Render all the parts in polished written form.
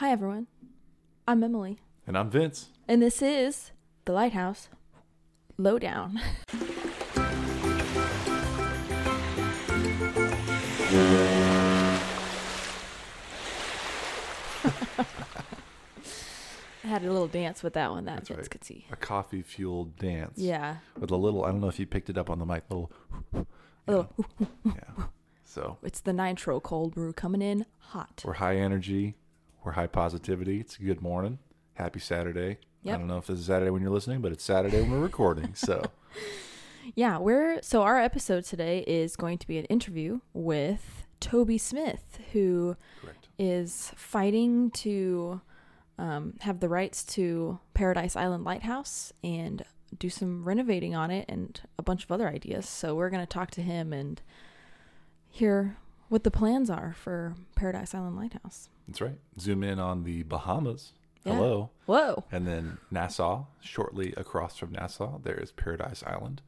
Hi, everyone. I'm Emily. And I'm Vince. And this is The Lighthouse Lowdown. I had a little dance with that one that Vince could see. A coffee-fueled dance. Yeah. With a little, I don't know if you picked it up on the mic, little... Yeah. So it's the nitro cold brew coming in hot. We're high energy. We're high positivity. It's a good morning. Happy Saturday. Yep. I don't know if this is Saturday when you're listening, but it's Saturday when we're recording. So yeah, so our episode today is going to be an interview with Toby Smith, who is fighting to have the rights to Paradise Island Lighthouse and do some renovating on it and a bunch of other ideas. So we're going to talk to him and hear what the plans are for Paradise Island Lighthouse. That's right. Zoom in on the Bahamas. Yeah. Hello. Whoa. And then Nassau. Shortly across from Nassau, there is Paradise Island,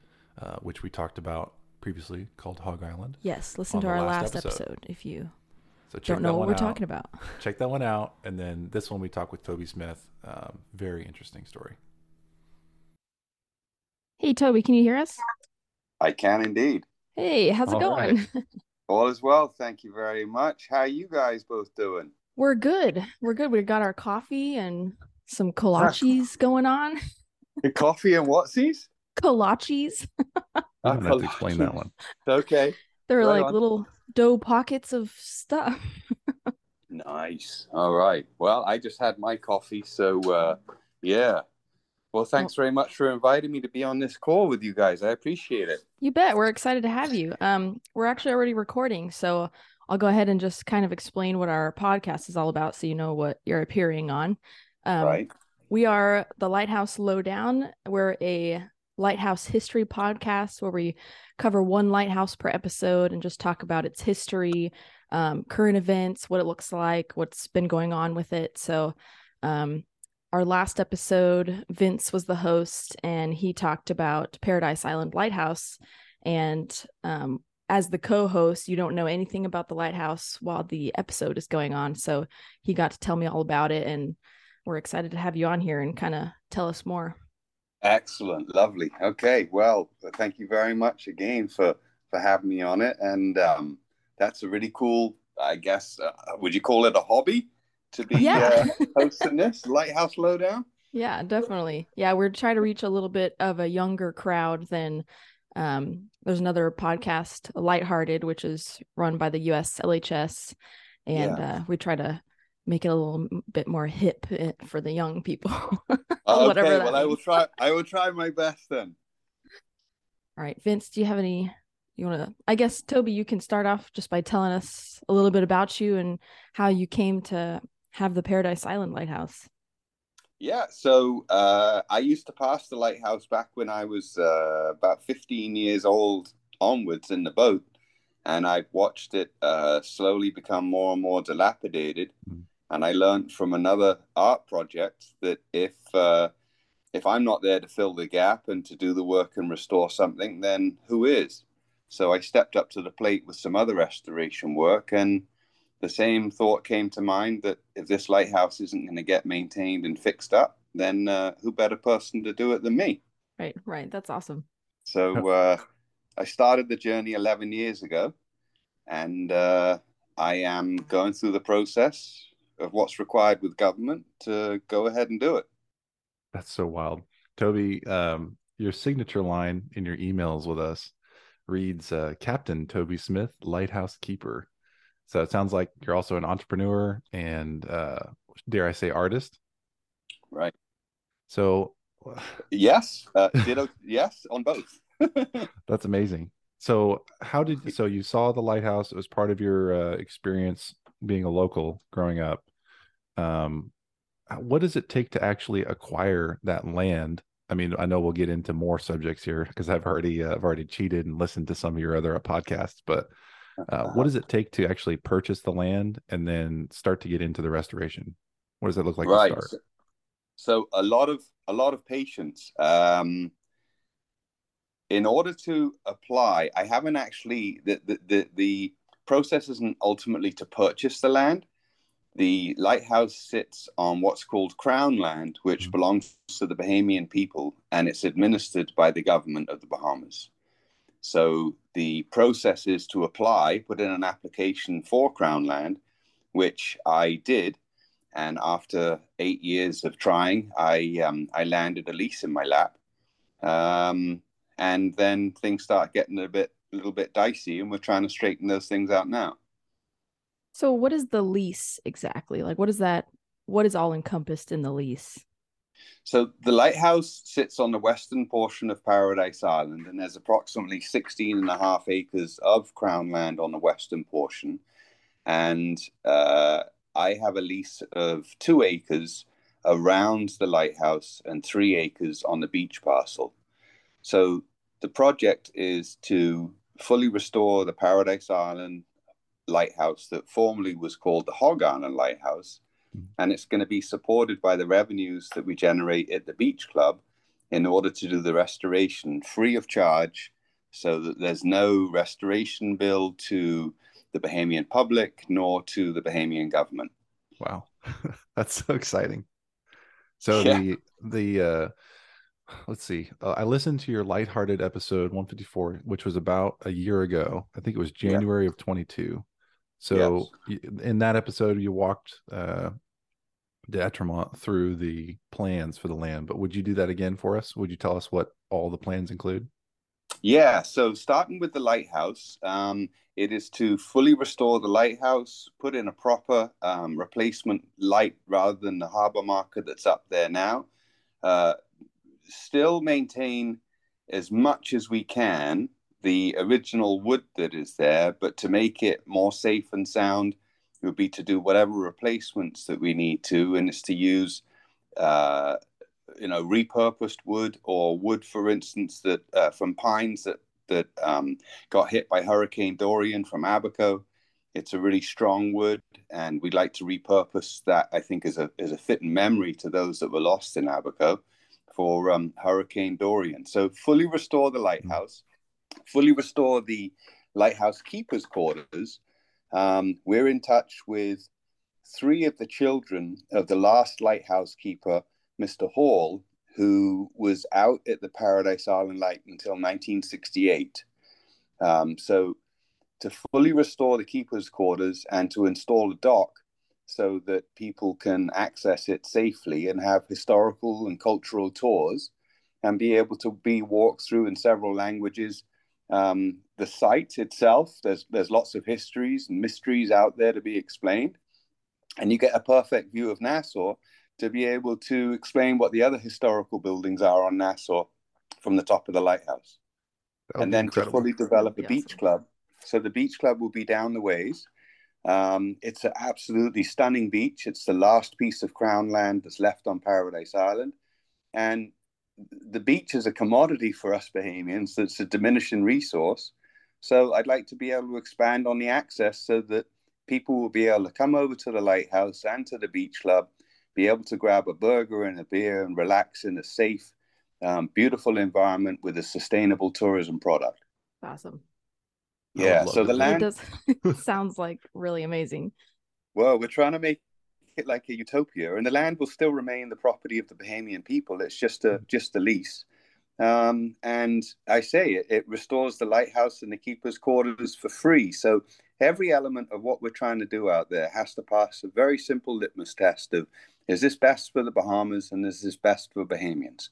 which we talked about previously, called Hog Island. Yes. Listen to our last episode if you don't know what we're talking about. Check that one out. And then this one we talked with Toby Smith. Very interesting story. Hey, Toby, can you hear us? I can indeed. Hey, how's it going? Right. All is well. Thank you very much. How are you guys both doing? We're good. We're good. We got our coffee and some kolaches going on. The coffee and whatsies? Kolaches. I'm going to have to explain that one. Okay. They're right little dough pockets of stuff. Nice. All right. Well, I just had my coffee, so yeah. Well, thanks very much for inviting me to be on this call with you guys. I appreciate it. You bet. We're excited to have you. We're actually already recording, so I'll go ahead and just kind of explain what our podcast is all about so you know what you're appearing on. Right. We are The Lighthouse Lowdown. We're a lighthouse history podcast where we cover one lighthouse per episode and just talk about its history, current events, what it looks like, what's been going on with it. So, our last episode, Vince was the host, and he talked about Paradise Island Lighthouse. And as the co-host, you don't know anything about the lighthouse while the episode is going on. So he got to tell me all about it, and we're excited to have you on here and kind of tell us more. Excellent. Lovely. Okay. Well, thank you very much again for having me on it. And that's a really cool, I guess, would you call it a hobby? To be hosting this Lighthouse Lowdown. Yeah, definitely. Yeah, we're trying to reach a little bit of a younger crowd than there's another podcast, Lighthearted, which is run by the U.S. LHS, and we try to make it a little bit more hip for the young people. Okay, well, I will try my best then. All right, Vince, do you have any? You want to, I guess, Toby, you can start off just by telling us a little bit about you and how you came to have the Paradise Island Lighthouse. Yeah, so I used to pass the lighthouse back when I was about 15 years old onwards in the boat, and I watched it slowly become more and more dilapidated. Mm-hmm. And I learned from another art project that if I'm not there to fill the gap and to do the work and restore something, then who is? So I stepped up to the plate with some other restoration work, and the same thought came to mind that if this lighthouse isn't going to get maintained and fixed up, then who better person to do it than me? Right, right. That's awesome. So I started the journey 11 years ago, and I am going through the process of what's required with government to go ahead and do it. That's so wild. Toby, your signature line in your emails with us reads, Captain Toby Smith, Lighthouse Keeper. So it sounds like you're also an entrepreneur and, dare I say, artist? Right. So, yes, ditto, yes, on both. That's amazing. So, so you saw the lighthouse? It was part of your experience being a local growing up. What does it take to actually acquire that land? I mean, I know we'll get into more subjects here because I've already cheated and listened to some of your other podcasts, but. What does it take to actually purchase the land and then start to get into the restoration? What does it look like to start? So a lot of patience. In order to apply, I haven't actually, the process isn't ultimately to purchase the land. The lighthouse sits on what's called Crown Land, which belongs to the Bahamian people, and it's administered by the government of the Bahamas. So the process is to apply, put in an application for Crown Land, which I did. And after 8 years of trying, I landed a lease in my lap. And then things start getting a little bit dicey, and we're trying to straighten those things out now. So what is the lease exactly? Like, what is all encompassed in the lease? So the lighthouse sits on the western portion of Paradise Island, and there's approximately 16 and a half acres of Crown land on the western portion. And I have a lease of 2 acres around the lighthouse and 3 acres on the beach parcel. So the project is to fully restore the Paradise Island lighthouse that formerly was called the Hog Island Lighthouse, and it's going to be supported by the revenues that we generate at the beach club in order to do the restoration free of charge, so that there's no restoration bill to the Bahamian public nor to the Bahamian government. Wow. That's so exciting. So yeah. Let's see. I listened to your Lighthearted episode 154, which was about a year ago. I think it was January of 22. So yes. In that episode, you walked D'Etremont through the plans for the land. But would you do that again for us? Would you tell us what all the plans include? Yeah. So starting with the lighthouse, it is to fully restore the lighthouse, put in a proper replacement light rather than the harbor marker that's up there now. Still maintain as much as we can the original wood that is there, but to make it more safe and sound, it would be to do whatever replacements that we need to, and it's to use repurposed wood, or wood, for instance, that from pines that got hit by Hurricane Dorian from Abaco. It's a really strong wood, and we'd like to repurpose that, I think, as a fitting memory to those that were lost in Abaco for Hurricane Dorian. So fully restore the lighthouse, fully restore the lighthouse keeper's quarters. We're in touch with 3 of the children of the last lighthouse keeper, Mr. Hall, who was out at the Paradise Island Light until 1968. So to fully restore the keeper's quarters and to install a dock so that people can access it safely and have historical and cultural tours, and be able to be walked through in several languages. The site itself, there's lots of histories and mysteries out there to be explained. And you get a perfect view of Nassau to be able to explain what the other historical buildings are on Nassau from the top of the lighthouse. And then to fully develop a beach club. So the beach club will be down the ways. It's an absolutely stunning beach. It's the last piece of Crown land that's left on Paradise Island. And the beach is a commodity for us Bahamians. It's a diminishing resource. So I'd like to be able to expand on the access so that people will be able to come over to the lighthouse and to the beach club, be able to grab a burger and a beer and relax in a safe, beautiful environment with a sustainable tourism product. Awesome. Yeah, so the land sounds like really amazing. Well, we're trying to make it like a utopia, and the land will still remain the property of the Bahamian people. It's just a lease. And I say it restores the lighthouse and the keeper's quarters for free. So every element of what we're trying to do out there has to pass a very simple litmus test of, is this best for the Bahamas and is this best for Bahamians?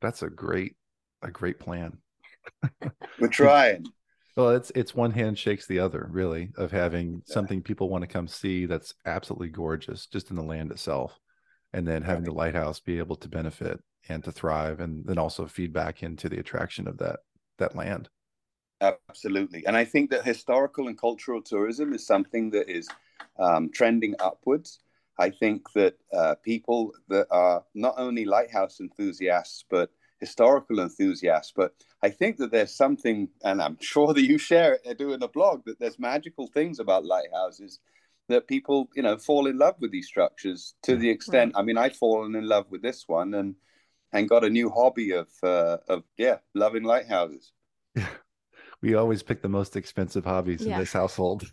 That's a great plan. We're trying. Well, it's one hand shakes the other, really, of having something people want to come see that's absolutely gorgeous just in the land itself, and then having the lighthouse be able to benefit and to thrive, and then also feed back into the attraction of that land. Absolutely. And I think that historical and cultural tourism is something that is trending upwards. I think that people that are not only lighthouse enthusiasts, but historical enthusiasts, but I think that there's something, and I'm sure that you share it, I do in the blog, that there's magical things about lighthouses that people, fall in love with these structures to the extent. Right. I mean, I've fallen in love with this one and got a new hobby of loving lighthouses. Yeah. we always pick the most expensive hobbies in this household.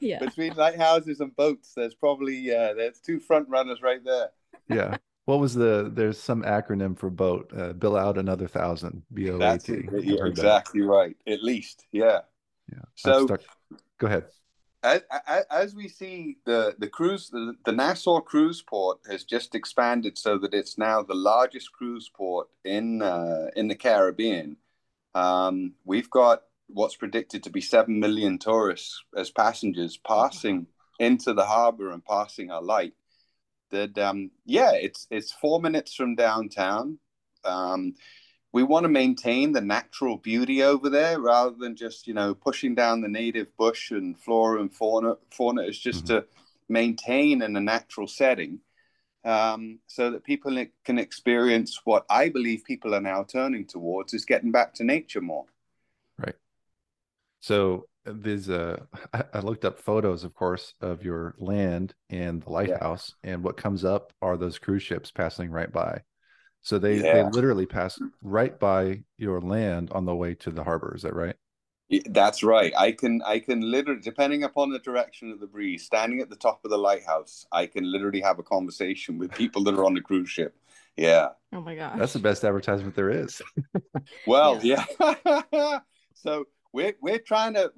Between lighthouses and boats, there's probably there's two front runners right there. Yeah. What was the, there's some acronym for boat, bill out another thousand, B-O-A-T. You're exactly right. At least. Yeah. So go ahead. As we see, the cruise, the Nassau cruise port has just expanded so that it's now the largest cruise port in the Caribbean. We've got what's predicted to be 7 million tourists as passengers passing into the harbor and passing our light. That it's 4 minutes from downtown. We want to maintain the natural beauty over there rather than just, you know, pushing down the native bush and flora and fauna is just to maintain in a natural setting, so that people can experience what I believe people are now turning towards is getting back to nature more. Right. So there's I looked up photos, of course, of your land and the lighthouse, and what comes up are those cruise ships passing right by. So they literally pass right by your land on the way to the harbor. Is that right? That's right. I can literally, depending upon the direction of the breeze, standing at the top of the lighthouse, I can literally have a conversation with people that are on the cruise ship. Yeah. Oh my gosh. That's the best advertisement there is. Well, yeah. So we're trying to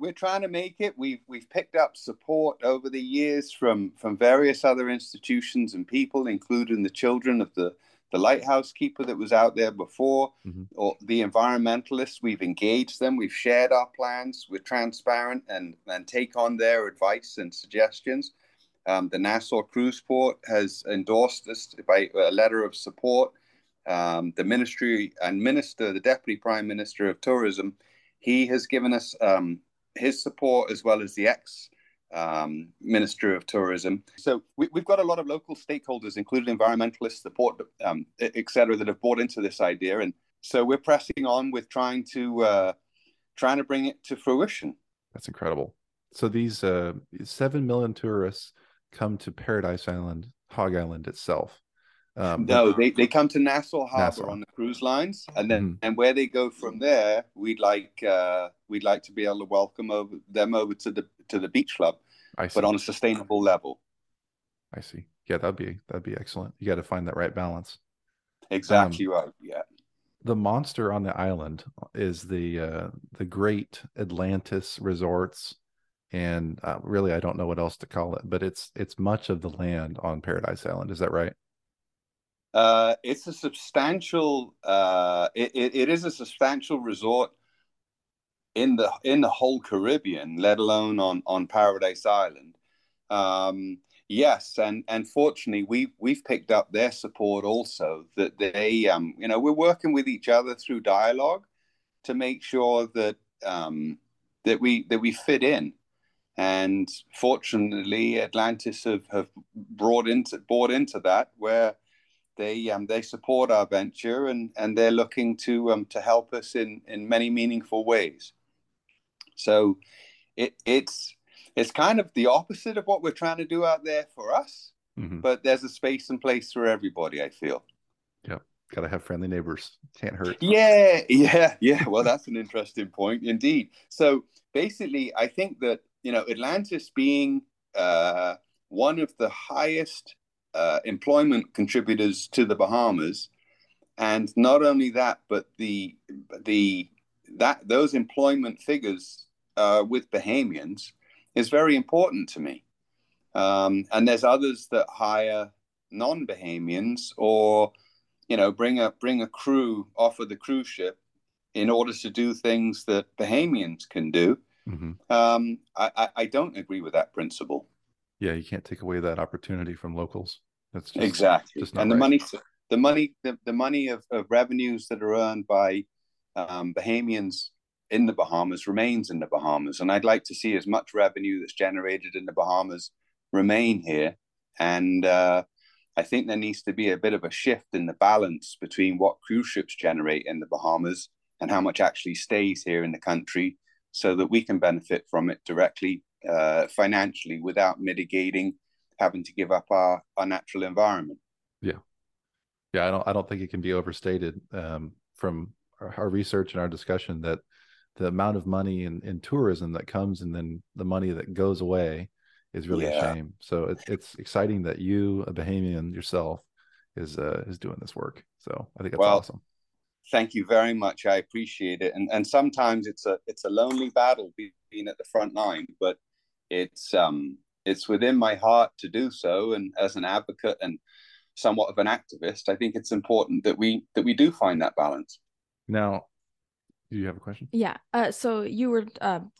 make it. We've picked up support over the years from various other institutions and people, including the children of the lighthouse keeper that was out there before, or the environmentalists. We've engaged them. We've shared our plans. We're transparent and take on their advice and suggestions. The Nassau Cruise Port has endorsed us by a letter of support. The ministry and minister, the Deputy Prime Minister of Tourism, he has given us his support, as well as the Minister of Tourism. So we've got a lot of local stakeholders, including environmentalists, the port, et cetera, that have bought into this idea. And so we're pressing on with trying to bring it to fruition. That's incredible. So these 7 million tourists come to Paradise Island, Hog Island itself. No, they come to Nassau Harbor on the cruise lines, and then and where they go from there, we'd like to be able to welcome them over to the beach club, but on a sustainable level. I see. Yeah, that'd be excellent. You got to find that right balance. Exactly right. Yeah. The monster on the island is the Great Atlantis Resorts, and really, I don't know what else to call it, but it's much of the land on Paradise Island. Is that right? It's a substantial. It is a substantial resort in the whole Caribbean, let alone on Paradise Island. Yes, and fortunately, we've picked up their support also. That they, we're working with each other through dialogue to make sure that that we fit in. And fortunately, Atlantis have bought into that, where they support our venture and they're looking to help us in many meaningful ways. So it's kind of the opposite of what we're trying to do out there for us, but there's a space and place for everybody, I feel. Yeah, got to have friendly neighbors. Can't hurt. Yeah. Well, that's an interesting point indeed. So basically, I think that, Atlantis being one of the highest employment contributors to the Bahamas, and not only that, but those employment figures with Bahamians is very important to me. And there's others that hire non-Bahamians, or bring a crew off of the cruise ship in order to do things that Bahamians can do. I don't agree with that principle. Yeah, you can't take away that opportunity from locals. That's just, exactly. Just not and the right. money of revenues that are earned by Bahamians in the Bahamas remains in the Bahamas. And I'd like to see as much revenue that's generated in the Bahamas remain here. And I think there needs to be a bit of a shift in the balance between what cruise ships generate in the Bahamas and how much actually stays here in the country, so that we can benefit from it directly financially without mitigating having to give up our natural environment. I don't think it can be overstated from our research and our discussion that the amount of money in tourism that comes and then the money that goes away is really a shame. So it's exciting that you, a Bahamian yourself, is doing this work. So I think that's awesome. Thank you very much. I appreciate it. And sometimes it's a lonely battle being at the front line, but it's within my heart to do so. And as an advocate and somewhat of an activist, I think it's important that we do find that balance. Now, do you have a question? Yeah. So you were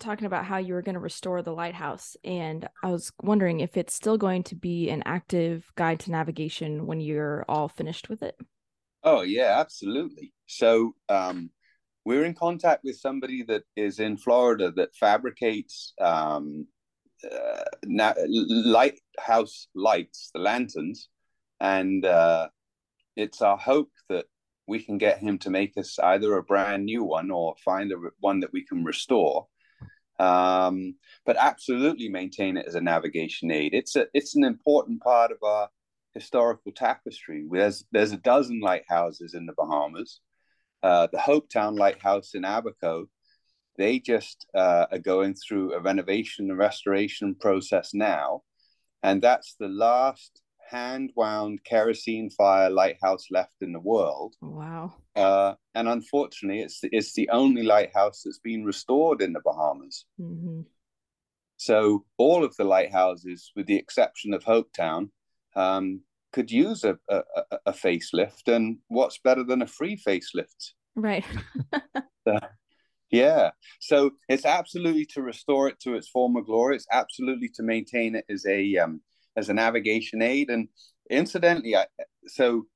talking about how you were going to restore the lighthouse, and I was wondering if it's still going to be an active guide to navigation when you're all finished with it. Oh, yeah, absolutely. So we're in contact with somebody that is in Florida that fabricates lighthouse lights, the lanterns, and it's our hope that we can get him to make us either a brand new one or find one that we can restore, but absolutely maintain it as a navigation aid. It's an important part of our historical tapestry. There's a dozen lighthouses in the Bahamas. The Hope Town lighthouse in Abaco, they just are going through a renovation and restoration process now, and that's the last hand-wound kerosene fire lighthouse left in the world. Wow. And unfortunately, it's the only lighthouse that's been restored in the Bahamas. Mm-hmm. So all of the lighthouses, with the exception of Hope Town, could use a facelift, and what's better than a free facelift? Right. Yeah. So it's absolutely to restore it to its former glory. It's absolutely to maintain it as a navigation aid. And incidentally, so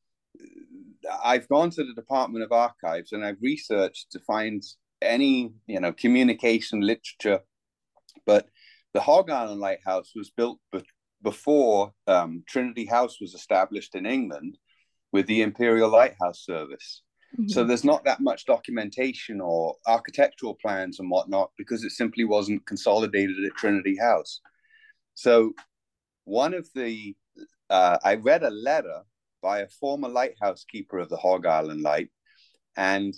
I've gone to the Department of Archives and I've researched to find any, communication literature, but the Hog Island Lighthouse was built before Trinity House was established in England with the Imperial Lighthouse Service. Mm-hmm. So there's not that much documentation or architectural plans and whatnot because it simply wasn't consolidated at Trinity House. So one of the, I read a letter by a former lighthouse keeper of the Hog Island Light, and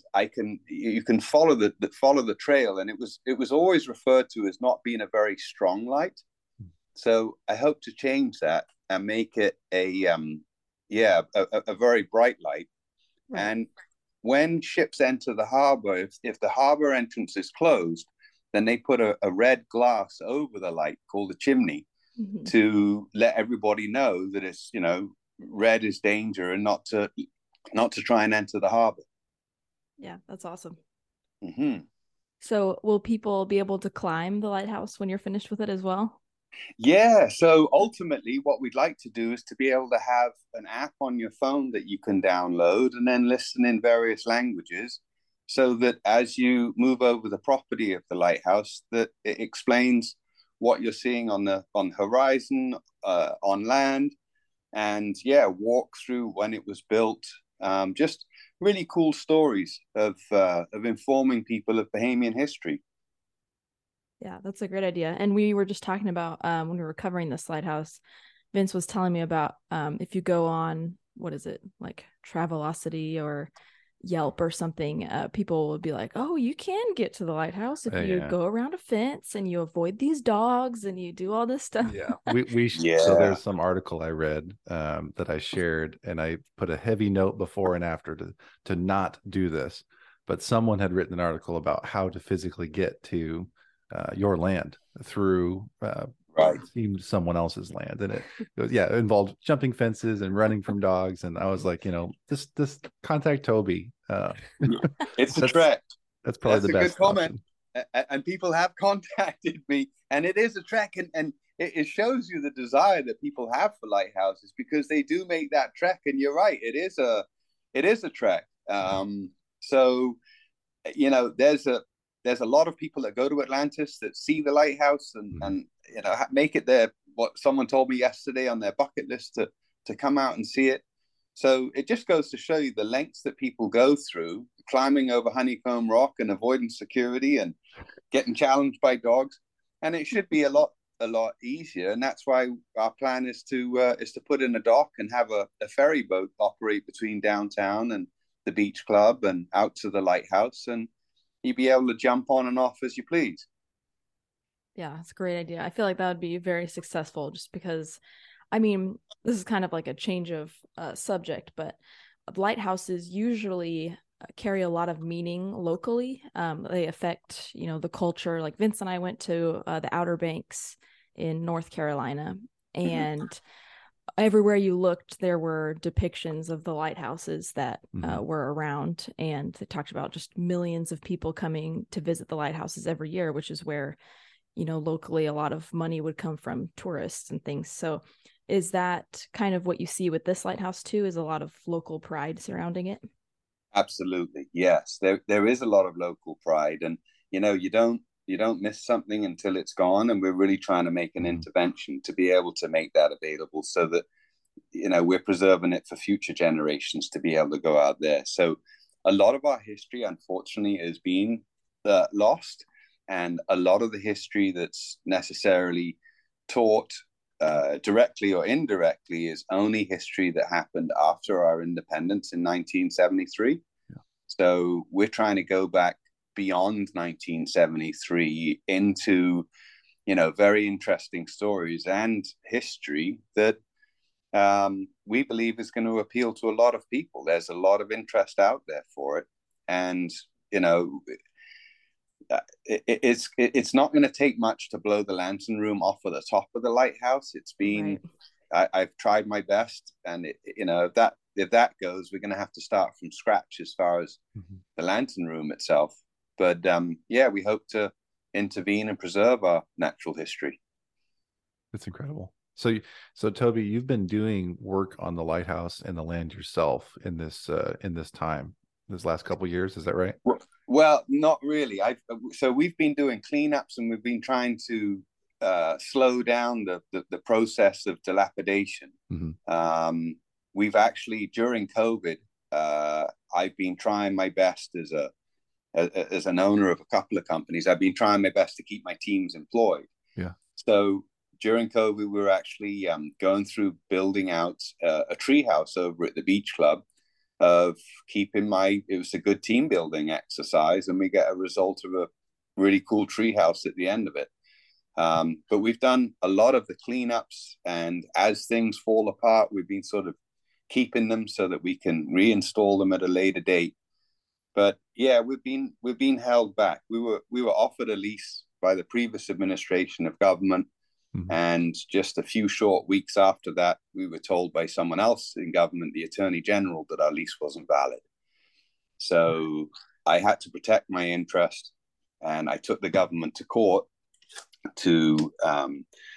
you can follow the trail. And it was always referred to as not being a very strong light. So I hope to change that and make it a very bright light. Right. And when ships enter the harbor, if the harbor entrance is closed, then they put a red glass over the light called a chimney. Mm-hmm. To let everybody know that it's, red is danger and not to try and enter the harbor. Yeah, that's awesome. Mm-hmm. So will people be able to climb the lighthouse when you're finished with it as well? Yeah. So ultimately what we'd like to do is to be able to have an app on your phone that you can download and then listen in various languages, so that as you move over the property of the lighthouse, that it explains what you're seeing on the horizon, on land, and walk through when it was built. Just really cool stories of informing people of Bahamian history. Yeah, that's a great idea. And we were just talking about when we were covering this lighthouse, Vince was telling me about if you go on, what is it, like Travelocity or Yelp or something, people will be like, oh, you can get to the lighthouse if you go around a fence and you avoid these dogs and you do all this stuff. Yeah, we should. Yeah. So there's some article I read that I shared, and I put a heavy note before and after to not do this, but someone had written an article about how to physically get to your land through seemed someone else's land, and it involved jumping fences and running from dogs. And I was like, this contact Toby. It's a trek. That's probably the best. Good comment. And people have contacted me, and it is a trek, and it shows you the desire that people have for lighthouses, because they do make that trek. And you're right, it is a trek. So there's a lot of people that go to Atlantis that see the lighthouse and make it their, what someone told me yesterday, on their bucket list to come out and see it. So it just goes to show you the lengths that people go through, climbing over honeycomb rock and avoiding security and getting challenged by dogs. And it should be a lot easier. And that's why our plan is to put in a dock and have a ferry boat operate between downtown and the beach club and out to the lighthouse. And you'd be able to jump on and off as you please. Yeah, it's a great idea. I feel like that would be very successful just because, I mean, this is kind of like a change of subject, but lighthouses usually carry a lot of meaning locally. They affect, you know, the culture. Like Vince and I went to the Outer Banks in North Carolina, and everywhere you looked, there were depictions of the lighthouses that were around, and they talked about just millions of people coming to visit the lighthouses every year, which is where, you know, locally a lot of money would come from tourists and things. So is that kind of what you see with this lighthouse too, is a lot of local pride surrounding it? Absolutely. Yes. There is a lot of local pride, and, you know, you don't miss something until it's gone. And we're really trying to make an intervention to be able to make that available so that, you know, we're preserving it for future generations to be able to go out there. So a lot of our history, unfortunately, has been lost, and a lot of the history that's necessarily taught directly or indirectly is only history that happened after our independence in 1973. Yeah. So we're trying to go back beyond 1973 into, you know, very interesting stories and history that we believe is going to appeal to a lot of people. There's a lot of interest out there for it. And, you know, it's not going to take much to blow the lantern room off of the top of the lighthouse. It's been, right. I've tried my best, and it, you know, if that goes, we're going to have to start from scratch as far as the lantern room itself. But yeah, we hope to intervene and preserve our natural history. That's incredible. So Toby, you've been doing work on the lighthouse and the land yourself in this time, this last couple of years, is that right? Well, not really. So we've been doing cleanups, and we've been trying to slow down the process of dilapidation. We've actually, during COVID, I've been trying my best as an owner of a couple of companies. I've been trying my best to keep my teams employed. Yeah. So during COVID, we were actually going through building out a treehouse over at the beach club. It was a good team building exercise, and we get a result of a really cool treehouse at the end of it. But we've done a lot of the cleanups, and as things fall apart, we've been sort of keeping them so that we can reinstall them at a later date. But yeah, we've been held back. We were offered a lease by the previous administration of government, and just a few short weeks after that, we were told by someone else in government, the Attorney General, that our lease wasn't valid. So I had to protect my interest, and I took the government to court to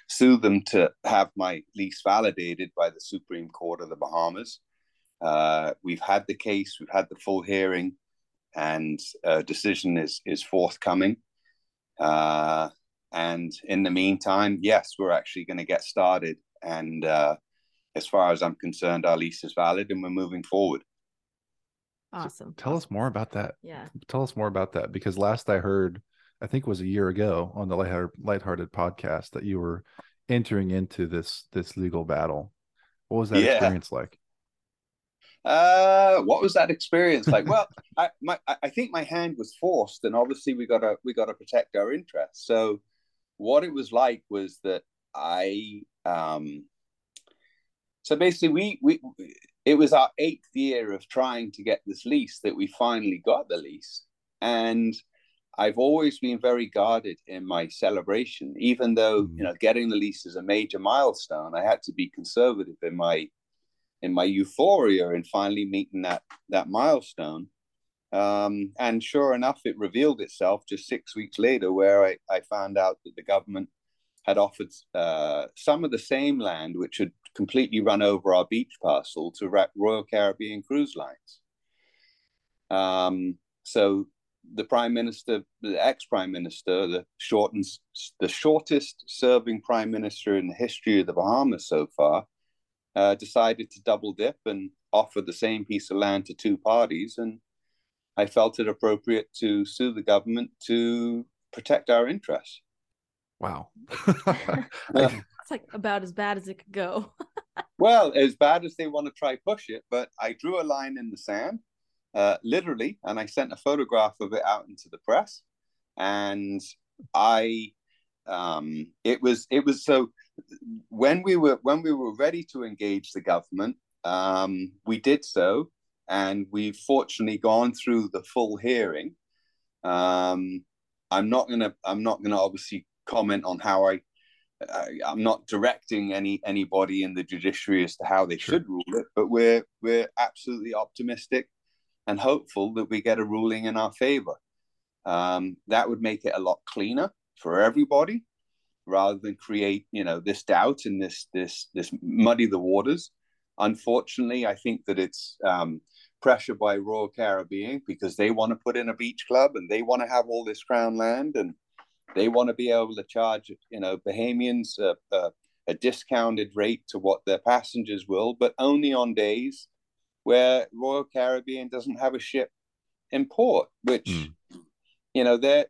sue them to have my lease validated by the Supreme Court of the Bahamas. We've had the case, we've had the full hearing, and a decision is forthcoming. And in the meantime, yes, we're actually going to get started. And as far as I'm concerned, our lease is valid, and we're moving forward. Awesome. So tell us more about that. Yeah. Tell us more about that, because last I heard, I think it was a year ago on the Lighthearted podcast, that you were entering into this legal battle. What was that experience like? What was that experience like? Well, I think my hand was forced, and obviously we got to protect our interests. So what it was like was that so basically it was our 8th year of trying to get this lease that we finally got the lease. And I've always been very guarded in my celebration, even though, you know, getting the lease is a major milestone. I had to be conservative in my euphoria in finally meeting that milestone. And sure enough, it revealed itself just 6 weeks later, where I found out that the government had offered some of the same land, which had completely run over our beach parcel, to Royal Caribbean cruise lines. So the Prime Minister, the ex-Prime Minister, the shortest serving Prime Minister in the history of the Bahamas so far, decided to double dip and offer the same piece of land to two parties. And I felt it appropriate to sue the government to protect our interests. Wow. It's like about as bad as it could go. Well, as bad as they want to try push it, but I drew a line in the sand, literally, and I sent a photograph of it out into the press. And it was so when we were ready to engage the government, we did so, and we've fortunately gone through the full hearing. I'm not gonna obviously comment on how I'm not directing anybody in the judiciary as to how they should rule it, but we're absolutely optimistic and hopeful that we get a ruling in our favor. That would make it a lot cleaner for everybody, rather than create, this doubt and this muddy the waters. Unfortunately, I think that it's pressure by Royal Caribbean, because they want to put in a beach club and they want to have all this crown land, and they want to be able to charge, Bahamians a discounted rate to what their passengers will, but only on days where Royal Caribbean doesn't have a ship in port, which, the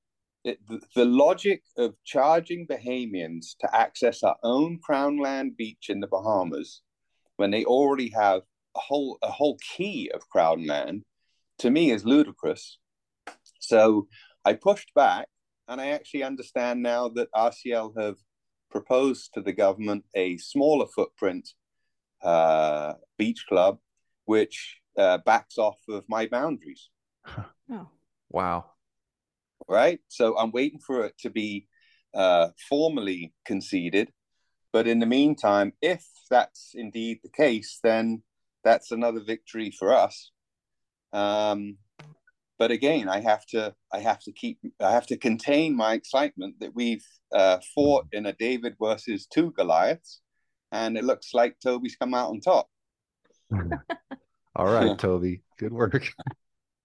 logic of charging Bahamians to access our own crown land beach in the Bahamas when they already have a whole key of crown land, to me is ludicrous. So I pushed back. And I actually understand now that RCL have proposed to the government a smaller footprint beach club, which backs off of my boundaries. Oh. Wow. Right? So I'm waiting for it to be formally conceded. But in the meantime, if that's indeed the case, then that's another victory for us. But again, I have to contain my excitement that we've fought in a David versus two Goliaths, and it looks like Toby's come out on top. All right, Toby, good work.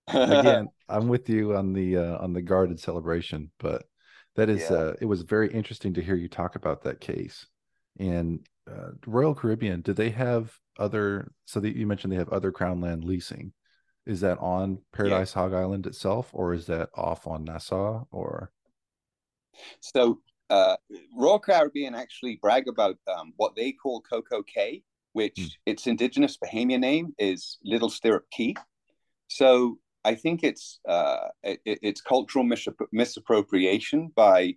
Again, I'm with you on the guarded celebration, but that is it was very interesting to hear you talk about that case. And Royal Caribbean, do they have other? So that you mentioned they have other crown land leasing. Is that on Paradise Hog Island itself, or is that off on Nassau? Or so Royal Caribbean actually brag about what they call Coco Cay, which its indigenous Bahamian name is Little Stirrup Cay. So I think it's cultural misappropriation by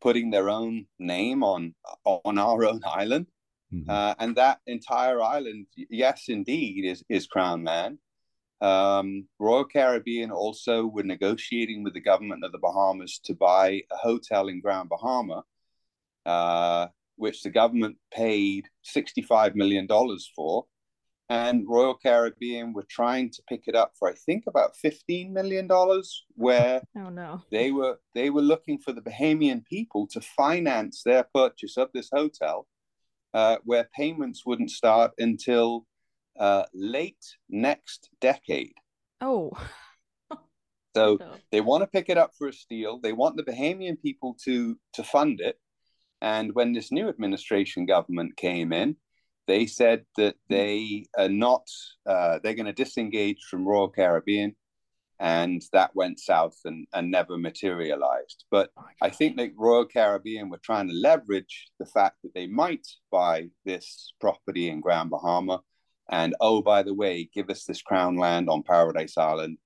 putting their own name on our own island, and that entire island, yes, indeed, is crown land. Royal Caribbean also were negotiating with the government of the Bahamas to buy a hotel in Grand Bahama, which the government paid $65 million for. And Royal Caribbean were trying to pick it up for, I think, about $15 million, where they were looking for the Bahamian people to finance their purchase of this hotel, where payments wouldn't start until late next decade. Oh. So they want to pick it up for a steal. They want the Bahamian people to fund it. And when this new administration government came in, they said that they are not, they're going to disengage from Royal Caribbean. And that went south and never materialized. But I think that Royal Caribbean were trying to leverage the fact that they might buy this property in Grand Bahama. And, oh, by the way, give us this crown land on Paradise Island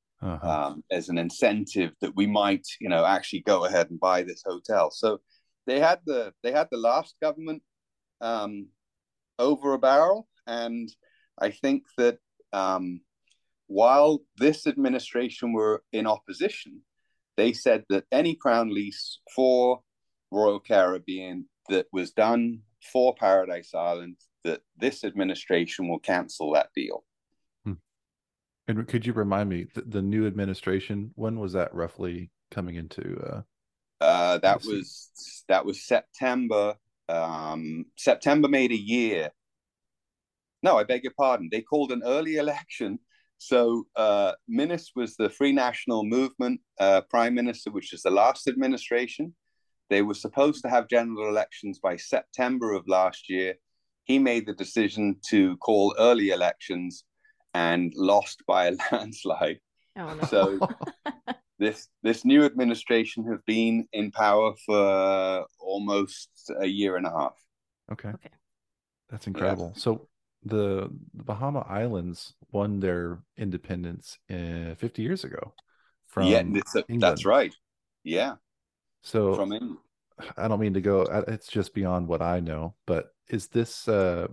as an incentive that we might, actually go ahead and buy this hotel. So they had the last government over a barrel. And I think that while this administration were in opposition, they said that any crown lease for Royal Caribbean that was done for Paradise Island, that this administration will cancel that deal. And could you remind me, the new administration, when was that roughly coming into? That was September. September made a year. No, I beg your pardon. They called an early election. So Minnis was the Free National Movement prime minister, which is the last administration. They were supposed to have general elections by September of last year. He made the decision to call early elections and lost by a landslide. Oh, no. So this new administration have been in power for almost a year and a half. Okay. That's incredible. Yeah. So the Bahama Islands won their independence 50 years ago from England. That's right. Yeah. So from England. I don't mean to go, it's just beyond what I know, but is this the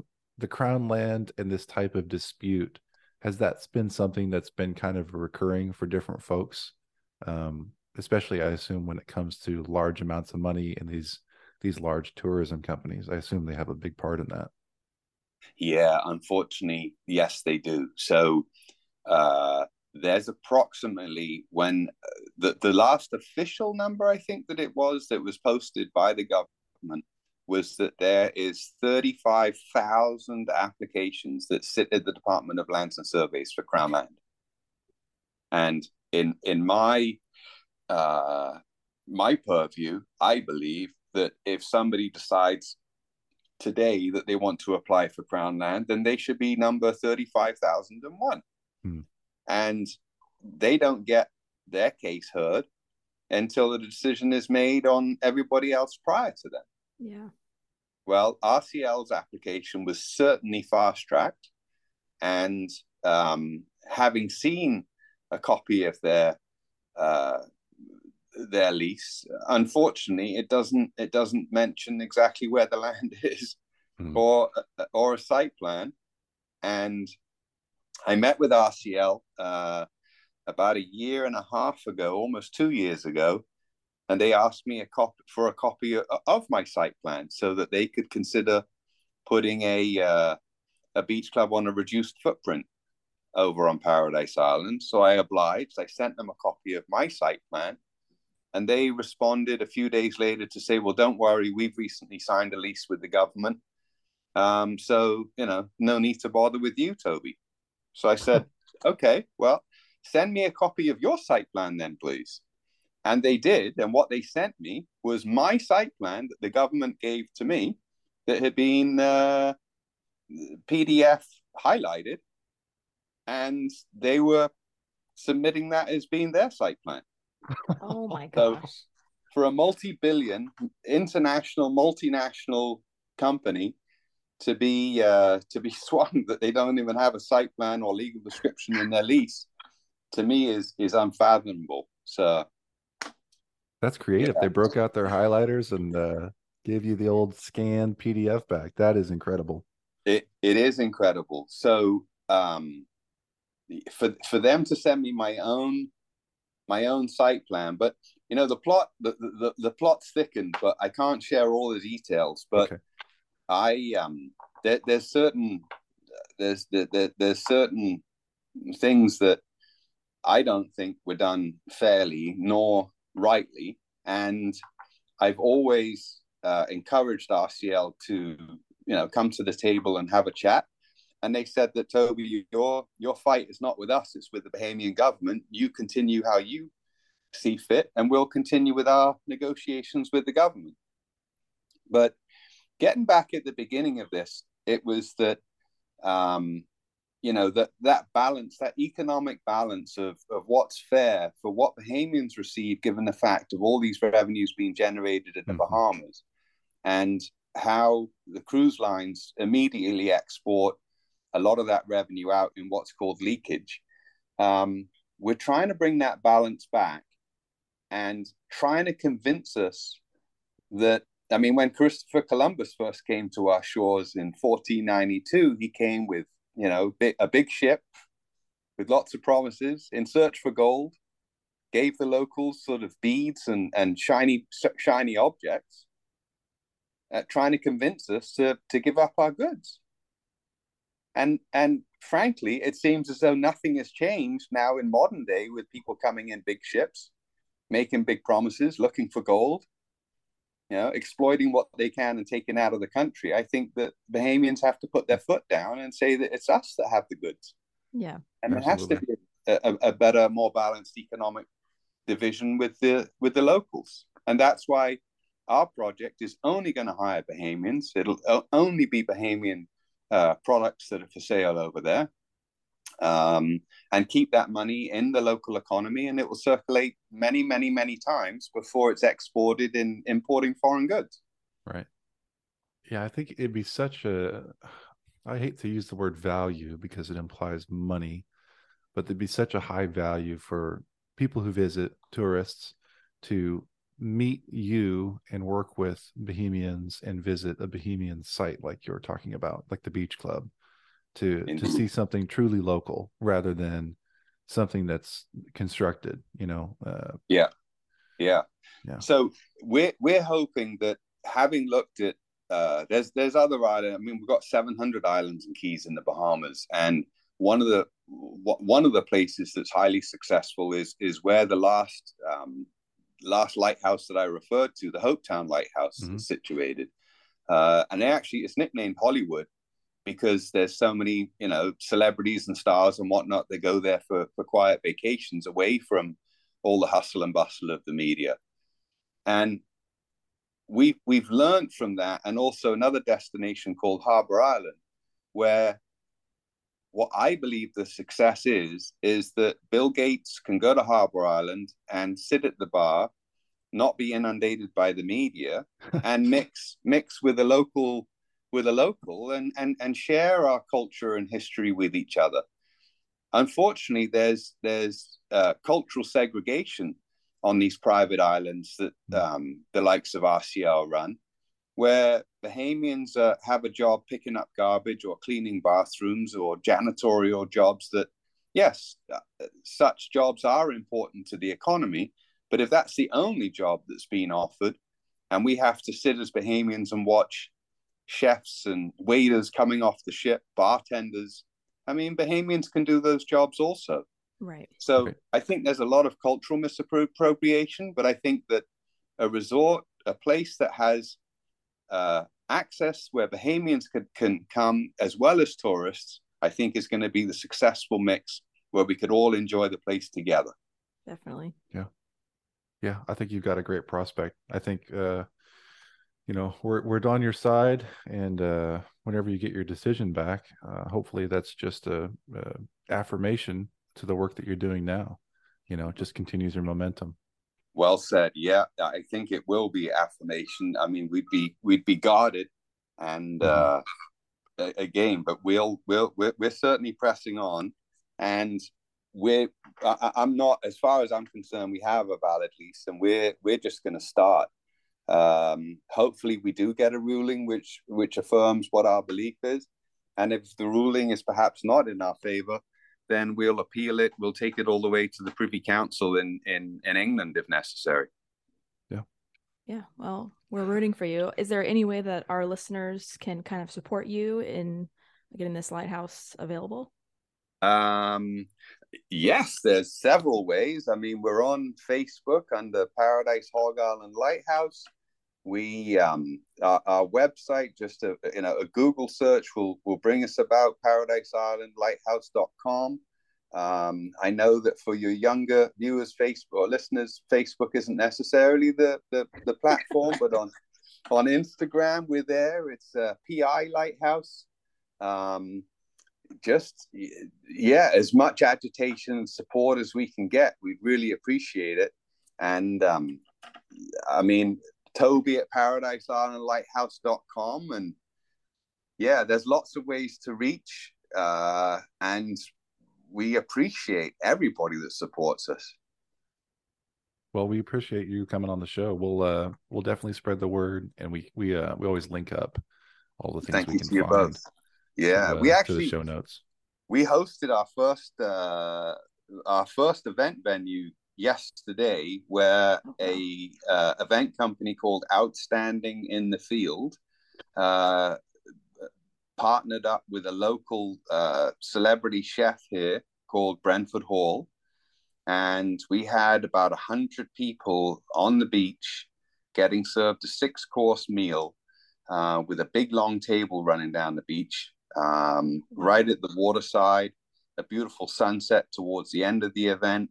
Crown land and this type of dispute, has that been something that's been kind of recurring for different folks? Especially, I assume, when it comes to large amounts of money and these large tourism companies. I assume they have a big part in that. Yeah, unfortunately, yes, they do. So there's approximately, when the last official number, I think, that was posted by the government, was that there is 35,000 applications that sit at the Department of Lands and Surveys for Crown land. And in my purview, I believe that if somebody decides today that they want to apply for Crown land, then they should be number 35,001. Hmm. And they don't get their case heard until the decision is made on everybody else prior to them. Yeah. Well, RCL's application was certainly fast-tracked, and having seen a copy of their lease, unfortunately, it doesn't mention exactly where the land is, or a site plan. And I met with RCL about a year and a half ago, almost 2 years ago, and they asked me for a copy of my site plan so that they could consider putting a beach club on a reduced footprint over on Paradise Island. So I obliged. I sent them a copy of my site plan, and they responded a few days later to say, well, don't worry, we've recently signed a lease with the government. So, no need to bother with you, Toby. So I said, okay, well, send me a copy of your site plan then, please. And they did. And what they sent me was my site plan that the government gave to me that had been PDF highlighted. And they were submitting that as being their site plan. Oh, my gosh. So for a multi-billion international, multinational company to be swung that they don't even have a site plan or legal description in their lease, to me is unfathomable. So that's creative. Yeah. They broke out their highlighters and gave you the old scanned PDF back. That is incredible. It is incredible. So for them to send me my own site plan, but the plot, the plot's thickened, but I can't share all the details. But okay. There's certain things that I don't think were done fairly nor rightly, and I've always encouraged RCL to come to the table and have a chat, and they said that, Toby, your fight is not with us, it's with the Bahamian government. You continue how you see fit, and we'll continue with our negotiations with the government. But getting back at the beginning of this, it was that that balance, that economic balance of what's fair for what Bahamians receive, given the fact of all these revenues being generated in the Bahamas, and how the cruise lines immediately export a lot of that revenue out in what's called leakage. We're trying to bring that balance back and trying to convince us that, when Christopher Columbus first came to our shores in 1492, he came with a big ship with lots of promises in search for gold, gave the locals sort of beads and shiny objects, trying to convince us to give up our goods. And frankly, it seems as though nothing has changed now in modern day, with people coming in big ships, making big promises, looking for gold, exploiting what they can and taking out of the country. I think that Bahamians have to put their foot down and say that it's us that have the goods. Yeah. And absolutely. There has to be a better, more balanced economic division with the locals. And that's why our project is only going to hire Bahamians. It'll only be Bahamian products that are for sale over there, and keep that money in the local economy, and it will circulate many, many, many times before it's exported in importing foreign goods. Right. Yeah, I think it'd be such a I hate to use the word value because it implies money, but there'd be such a high value for people who visit, tourists, to meet you and work with Bahamians and visit a Bahamian site like you were talking about, like the beach club, to see something truly local rather than something that's constructed, you know. Yeah. So we're hoping that, having looked at there's other islands. I mean, we've got 700 islands and keys in the Bahamas, and one of the places that's highly successful is where the last lighthouse that I referred to, the Hope Town Lighthouse, is situated. And it's nicknamed Hollywood because there's so many, you know, celebrities and stars and whatnot that go there for quiet vacations away from all the hustle and bustle of the media. And we've learned from that, and also another destination called Harbour Island, where what I believe the success is that Bill Gates can go to Harbour Island and sit at the bar, not be inundated by the media, and mix with a local and share our culture and history with each other. Unfortunately, there's cultural segregation on these private islands that the likes of RCL run, where Bahamians have a job picking up garbage or cleaning bathrooms or janitorial jobs that, yes, such jobs are important to the economy, but if that's the only job that's been offered and we have to sit as Bahamians and watch chefs and waiters coming off the ship, bartenders, I mean, Bahamians can do those jobs also. Right. So okay. I think there's a lot of cultural misappropriation, but I think that a resort, a place that has access where Bahamians can come as well as tourists, I think is going to be the successful mix where we could all enjoy the place together. Definitely. Yeah. Yeah. I think you've got a great prospect. I think, you know, we're on your side, and whenever you get your decision back, hopefully that's just a affirmation to the work that you're doing now. You know, it just continues your momentum. Well said. Yeah, I think it will be affirmation. I mean, we'd be guarded and again, but we're certainly pressing on, and I'm not, as far as I'm concerned, we have a valid lease, and we're just going to start. Hopefully we do get a ruling which affirms what our belief is, and if the ruling is perhaps not in our favor, then we'll appeal it. We'll take it all the way to the Privy Council in England if necessary. Yeah. Yeah. Well, we're rooting for you. Is there any way that our listeners can kind of support you in getting this lighthouse available? Yes, there's several ways. I mean, we're on Facebook under Paradise Hog Island Lighthouse. We our website, just a Google search will bring us about, paradiseislandlighthouse.com. I know that for your younger viewers, Facebook or listeners, Facebook isn't necessarily the platform, but on Instagram we're there. It's PI Lighthouse. Just as much agitation and support as we can get, we really appreciate it. And I mean, Toby at ParadiseIslandLighthouse.com, and there's lots of ways to reach, and we appreciate everybody that supports us. Well, we appreciate you coming on the show. We'll definitely spread the word, and we always link up all the things Thank we you can to you find. Both. Yeah, we actually show notes. We hosted our first event venue yesterday, where a event company called Outstanding in the Field partnered up with a local celebrity chef here called Brentford Hall, and we had about 100 people on the beach getting served a 6-course meal with a big long table running down the beach, right at the waterside, a beautiful sunset towards the end of the event.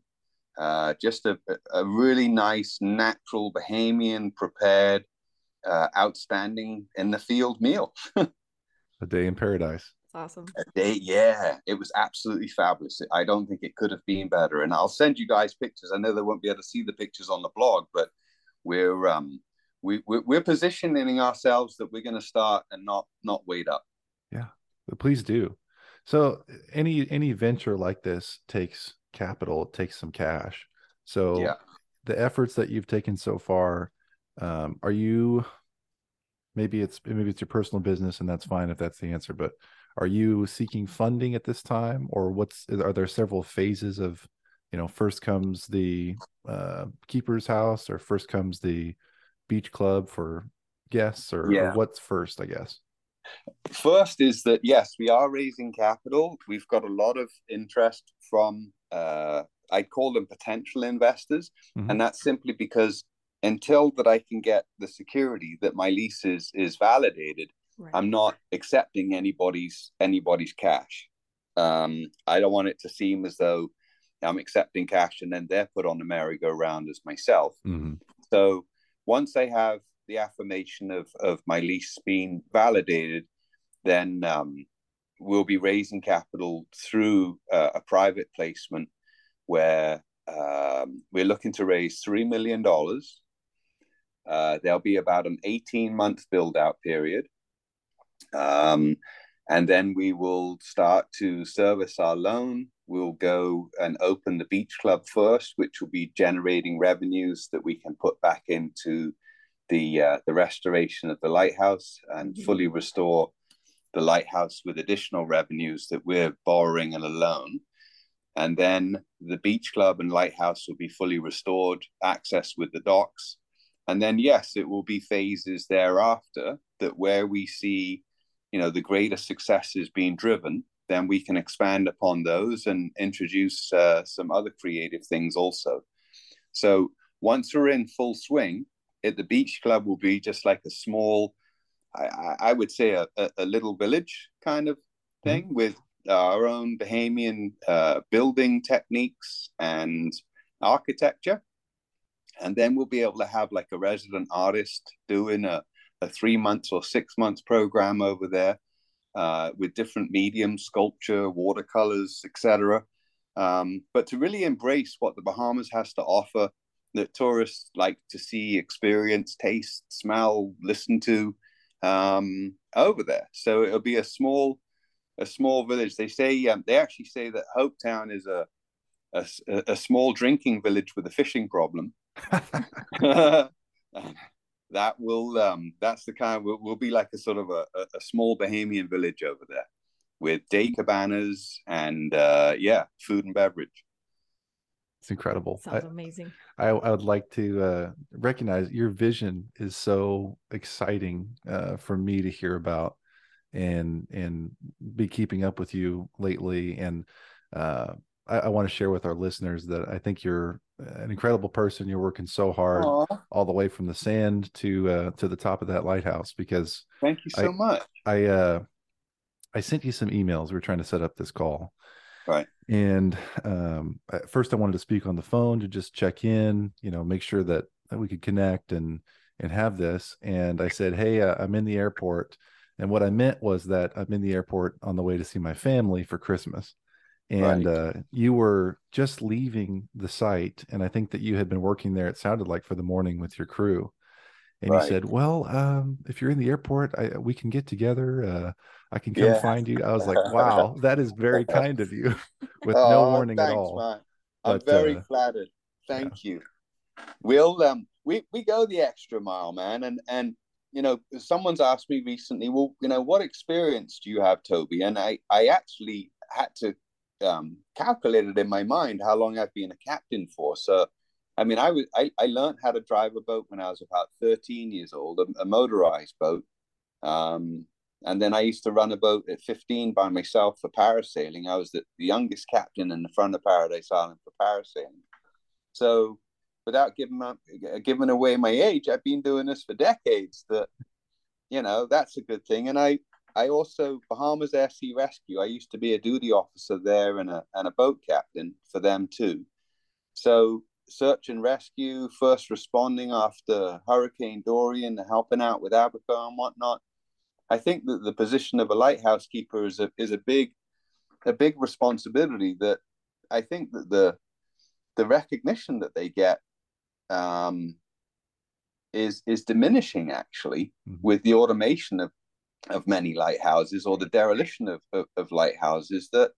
Just a really nice, natural, Bahamian, prepared, outstanding in the field meal. A day in paradise. That's awesome. A day, yeah. It was absolutely fabulous. I don't think it could have been better. And I'll send you guys pictures. I know they won't be able to see the pictures on the blog, but we're positioning ourselves that we're going to start and not wait up. Yeah, But please do. So any venture like this takes capital, it takes some cash. So the efforts that you've taken so far, are you, maybe it's your personal business, and that's fine if that's the answer, but are you seeking funding at this time, or are there several phases of, first comes the keeper's house, or first comes the beach club for guests, or what's first, I guess? First is that, yes, we are raising capital. We've got a lot of interest from, I call them potential investors. Mm-hmm. And that's simply because until that I can get the security that my lease is validated, right, I'm not accepting anybody's cash. I don't want it to seem as though I'm accepting cash and then they're put on the merry-go-round as myself. Mm-hmm. So once I have the affirmation of my lease being validated, then we'll be raising capital through a private placement where we're looking to raise $3 million. There'll be about an 18-month build-out period. And then we will start to service our loan. We'll go and open the beach club first, which will be generating revenues that we can put back into the restoration of the lighthouse and fully restore the lighthouse with additional revenues that we're borrowing on a loan. And then the beach club and lighthouse will be fully restored, access with the docks. And then, yes, it will be phases thereafter that where we see, the greater successes being driven, then we can expand upon those and introduce some other creative things also. So once we're in full swing, at the beach club will be just like a small, I would say a little village kind of thing, mm-hmm, with our own Bahamian building techniques and architecture. And then we'll be able to have like a resident artist doing a 3 months or 6 months program over there with different mediums, sculpture, watercolors, etc. But to really embrace what the Bahamas has to offer, that tourists like to see, experience, taste, smell, listen to over there. So it'll be a small village. They say they actually say that Hope Town is a small drinking village with a fishing problem. That will that's the kind we'll be like a sort of a small Bahamian village over there with day cabanas and food and beverage. It's incredible. Sounds amazing. I would like to recognize your vision is so exciting for me to hear about and be keeping up with you lately. And I want to share with our listeners that I think you're an incredible person. You're working so hard. Aww. All the way from the sand to the top of that lighthouse, because thank you so much. I sent you some emails. We were trying to set up this call. Right. And at first I wanted to speak on the phone to just check in, make sure that we could connect and have this. And I said, hey, I'm in the airport. And what I meant was that I'm in the airport on the way to see my family for Christmas. And right. You were just leaving the site. And I think that you had been working there, it sounded like, for the morning with your crew. And right. You said, well, if you're in the airport, we can get together. I can come find you. I was like, wow, that is very kind of you with no warning at all. Man. I'm very flattered. Thank you. We'll, we go the extra mile, man. And, someone's asked me recently, well, what experience do you have, Toby? And I actually had to calculate it in my mind, how long I've been a captain for. So, I learned how to drive a boat when I was about 13 years old, a motorized boat. And then I used to run a boat at 15 by myself for parasailing. I was the youngest captain in the front of Paradise Island for parasailing. So without giving away my age, I've been doing this for decades. That, that's a good thing. And I also, Bahamas Air Sea Rescue, I used to be a duty officer there and a boat captain for them too. So search and rescue, first responding after Hurricane Dorian, helping out with Abaco and whatnot. I think that the position of a lighthouse keeper is a big responsibility that I think that the recognition that they get is diminishing, actually, mm-hmm, with the automation of of many lighthouses, or the dereliction of lighthouses, that,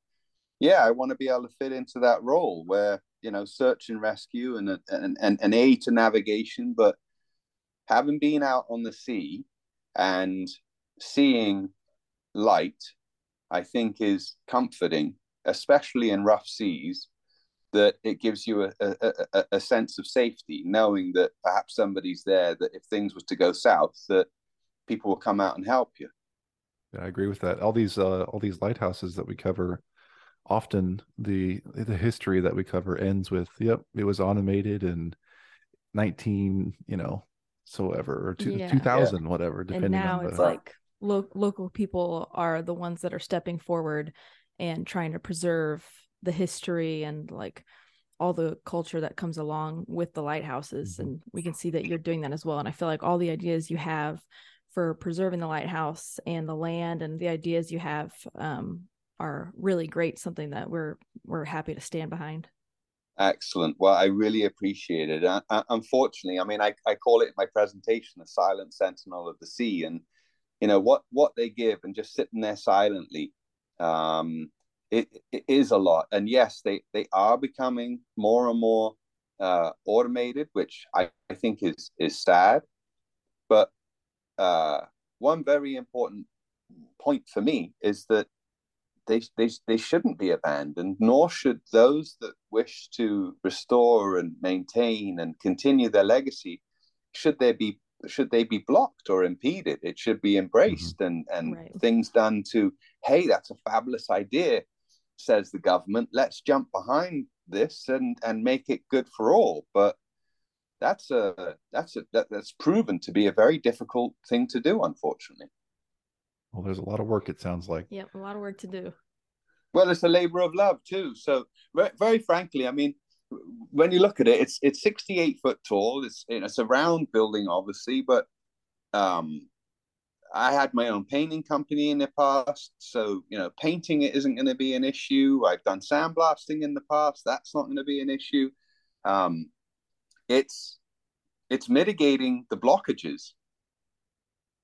yeah, I want to be able to fit into that role where, you know, search and rescue and an aid to navigation, but having been out on the sea and seeing light, I think is comforting, especially in rough seas, that it gives you a sense of safety, knowing that perhaps somebody's there, that if things were to go south, that people will come out and help you. Yeah, I agree with that. All these lighthouses that we cover, often the history that we cover ends with, yep, it was automated in 19, you know, so ever, or 2000, whatever, depending on. And now it's like local people are the ones that are stepping forward and trying to preserve the history and like all the culture that comes along with the lighthouses. Mm-hmm. And we can see that you're doing that as well. And I feel like all the ideas you have for preserving the lighthouse and the land and the ideas you have are really great. Something that we're happy to stand behind. Excellent. Well, I really appreciate it. Unfortunately, I mean, I call it in my presentation, a silent sentinel of the sea, and you know, what they give and just sitting there silently, it is a lot. And yes, they are becoming more and more automated, which I think is sad. But one very important point for me is that they shouldn't be abandoned, nor should those that wish to restore and maintain and continue their legacy, should they be blocked or impeded. It should be embraced, mm-hmm. and right. Things done to, hey, that's a fabulous idea, says the government, let's jump behind this and make it good for all. But that's proven to be a very difficult thing to do, unfortunately. Well, there's a lot of work, it sounds like. Yep, a lot of work to do. Well, it's a labor of love too. So very frankly, I mean, when you look at it, it's 68 foot tall. It's a round building, obviously, but I had my own painting company in the past, so you know, painting it isn't going to be an issue. I've done sandblasting in the past; that's not going to be an issue. It's mitigating the blockages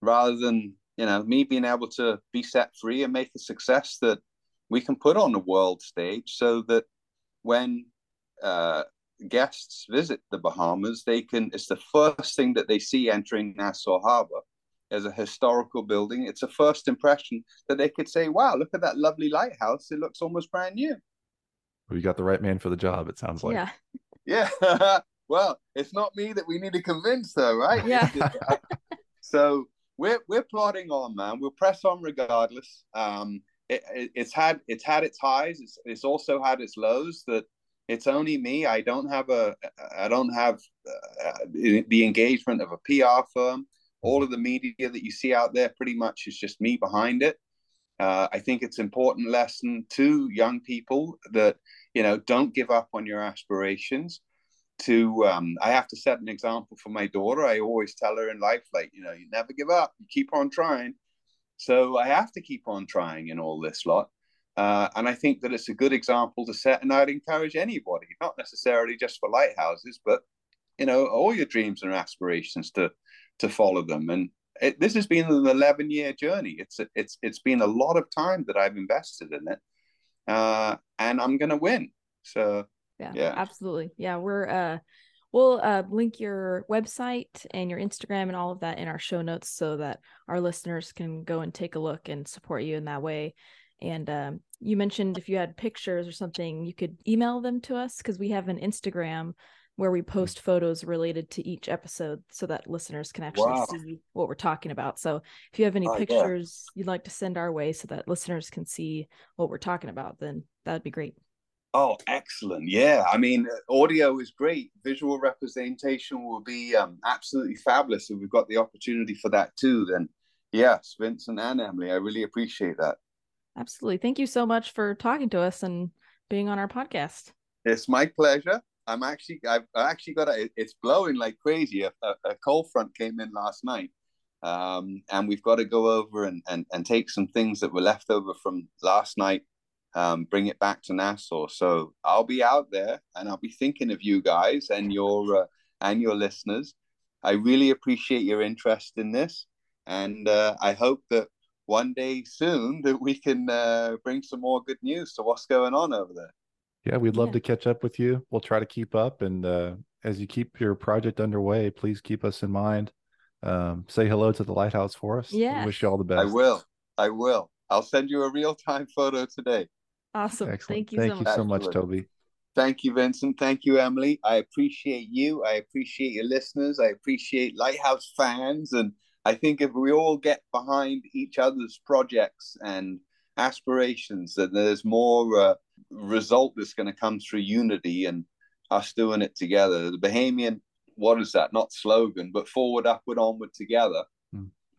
rather than, you know, me being able to be set free and make a success that we can put on the world stage, so that when guests visit the Bahamas, it's the first thing that they see entering Nassau Harbor as a historical building. It's a first impression that they could say, wow, look at that lovely lighthouse. It looks almost brand new. Well, you got the right man for the job, it sounds like. Yeah. Yeah. Well, it's not me that we need to convince though, right? Yeah. So we're plodding on, man. We'll press on regardless. It's had its highs. It's also had its lows. That it's only me. I don't have the engagement of a PR firm. All of the media that you see out there pretty much is just me behind it. I think it's an important lesson to young people that, you know, don't give up on your aspirations. I have to set an example for my daughter. I always tell her in life, like, you know, you never give up, you keep on trying. So I have to keep on trying in all this lot. And I think that it's a good example to set. And I'd encourage anybody, not necessarily just for lighthouses, but, you know, all your dreams and aspirations to follow them. And this has been an 11-year journey. It's been a lot of time that I've invested in it, and I'm going to win. So yeah, absolutely. Yeah. We'll link your website and your Instagram and all of that in our show notes, so that our listeners can go and take a look and support you in that way. And you mentioned if you had pictures or something, you could email them to us, because we have an Instagram where we post photos related to each episode, so that listeners can actually see what we're talking about. So if you have any pictures you'd like to send our way so that listeners can see what we're talking about, then that'd be great. Oh, excellent. Yeah. I mean, audio is great. Visual representation will be absolutely fabulous if we've got the opportunity for that too. Then yes, Vincent and Emily, I really appreciate that. Absolutely. Thank you so much for talking to us and being on our podcast. It's my pleasure. I've actually got it's blowing like crazy. A cold front came in last night, and we've got to go over and take some things that were left over from last night, bring it back to Nassau. So I'll be out there, and I'll be thinking of you guys and your listeners. I really appreciate your interest in this, and I hope that one day soon that we can bring some more good news to what's going on over there. Yeah, we'd love to catch up with you. We'll try to keep up. And as you keep your project underway, please keep us in mind. Say hello to the lighthouse for us. Yeah. We wish you all the best. I will. I'll send you a real-time photo today. Awesome. Excellent. Thank you so much, Toby. Thank you, Vincent. Thank you, Emily. I appreciate you. I appreciate your listeners. I appreciate Lighthouse fans. And I think if we all get behind each other's projects and aspirations, that there's more result that's going to come through unity and us doing it together. The Bahamian, what is that? Not slogan, but forward, upward, onward, together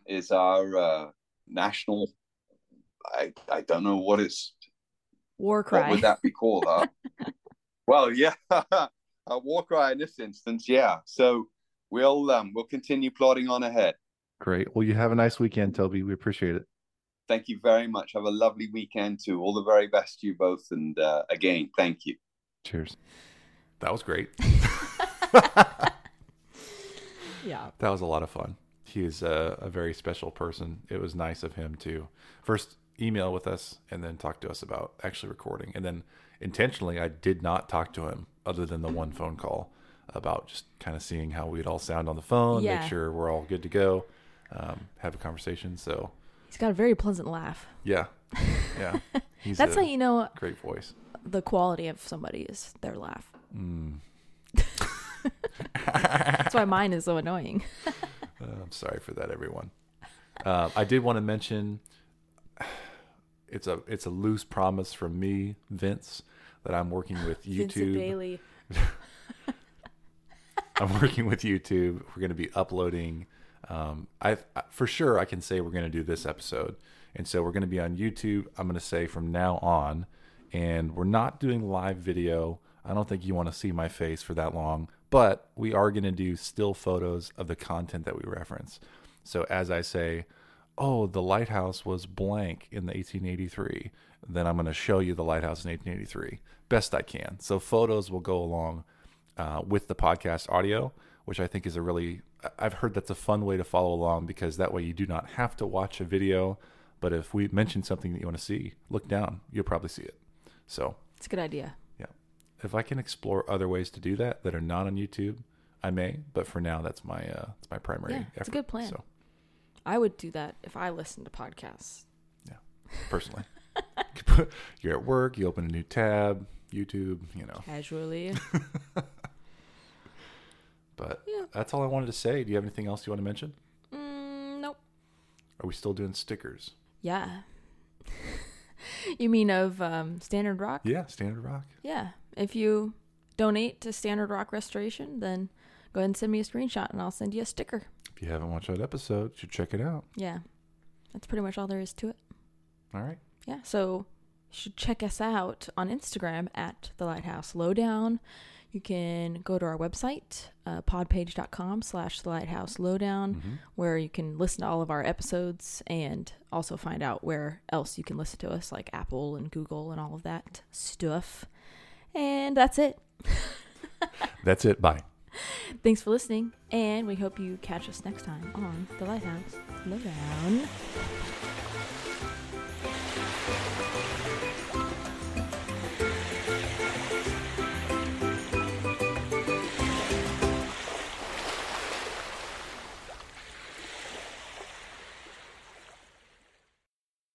is our national, I don't know what it's. War cry. What would that be called? Well, yeah, a war cry in this instance, yeah. So we'll continue plodding on ahead. Great. Well, you have a nice weekend, Toby. We appreciate it. Thank you very much. Have a lovely weekend, too. All the very best to you both. And again, thank you. Cheers. That was great. Yeah. That was a lot of fun. He is a very special person. It was nice of him to first email with us and then talk to us about actually recording. And then intentionally, I did not talk to him other than the one phone call about just kind of seeing how we'd all sound on the phone, make sure we're all good to go, have a conversation. So he's got a very pleasant laugh. Yeah. That's how you know great voice. The quality of somebody is their laugh. That's why mine is so annoying. I'm sorry for that, everyone. I did want to mention it's a loose promise from me, Vince, that I'm working with YouTube. Vincent Bailey. I'm working with YouTube. We're going to be uploading. For sure I can say we're going to do this episode. And so we're going to be on YouTube, I'm going to say, from now on. And we're not doing live video. I don't think you want to see my face for that long. But we are going to do still photos of the content that we reference. So as I say, the lighthouse was blank in 1883, then I'm going to show you the lighthouse in 1883, best I can. So photos will go along with the podcast audio, which I think is I've heard that's a fun way to follow along, because that way you do not have to watch a video. But if we mention something that you want to see, look down, you'll probably see it. So it's a good idea. Yeah. If I can explore other ways to do that are not on YouTube, I may. But for now, that's my primary effort. It's a good plan. So I would do that if I listened to podcasts. Yeah, personally. You're at work, you open a new tab, YouTube, Casually. But that's all I wanted to say. Do you have anything else you want to mention? Nope. Are we still doing stickers? Yeah. You mean of Standard Rock? Yeah, Standard Rock. Yeah. If you donate to Standard Rock Restoration, then go ahead and send me a screenshot and I'll send you a sticker. If you haven't watched that episode, you should check it out. Yeah. That's pretty much all there is to it. All right. Yeah. So you should check us out on Instagram at The Lighthouse Lowdown. You can go to our website, podpage.com/The Lighthouse Lowdown, where you can listen to all of our episodes and also find out where else you can listen to us, like Apple and Google and all of that stuff. And that's it. That's it. Bye. Thanks for listening, and we hope you catch us next time on The Lighthouse Lowdown.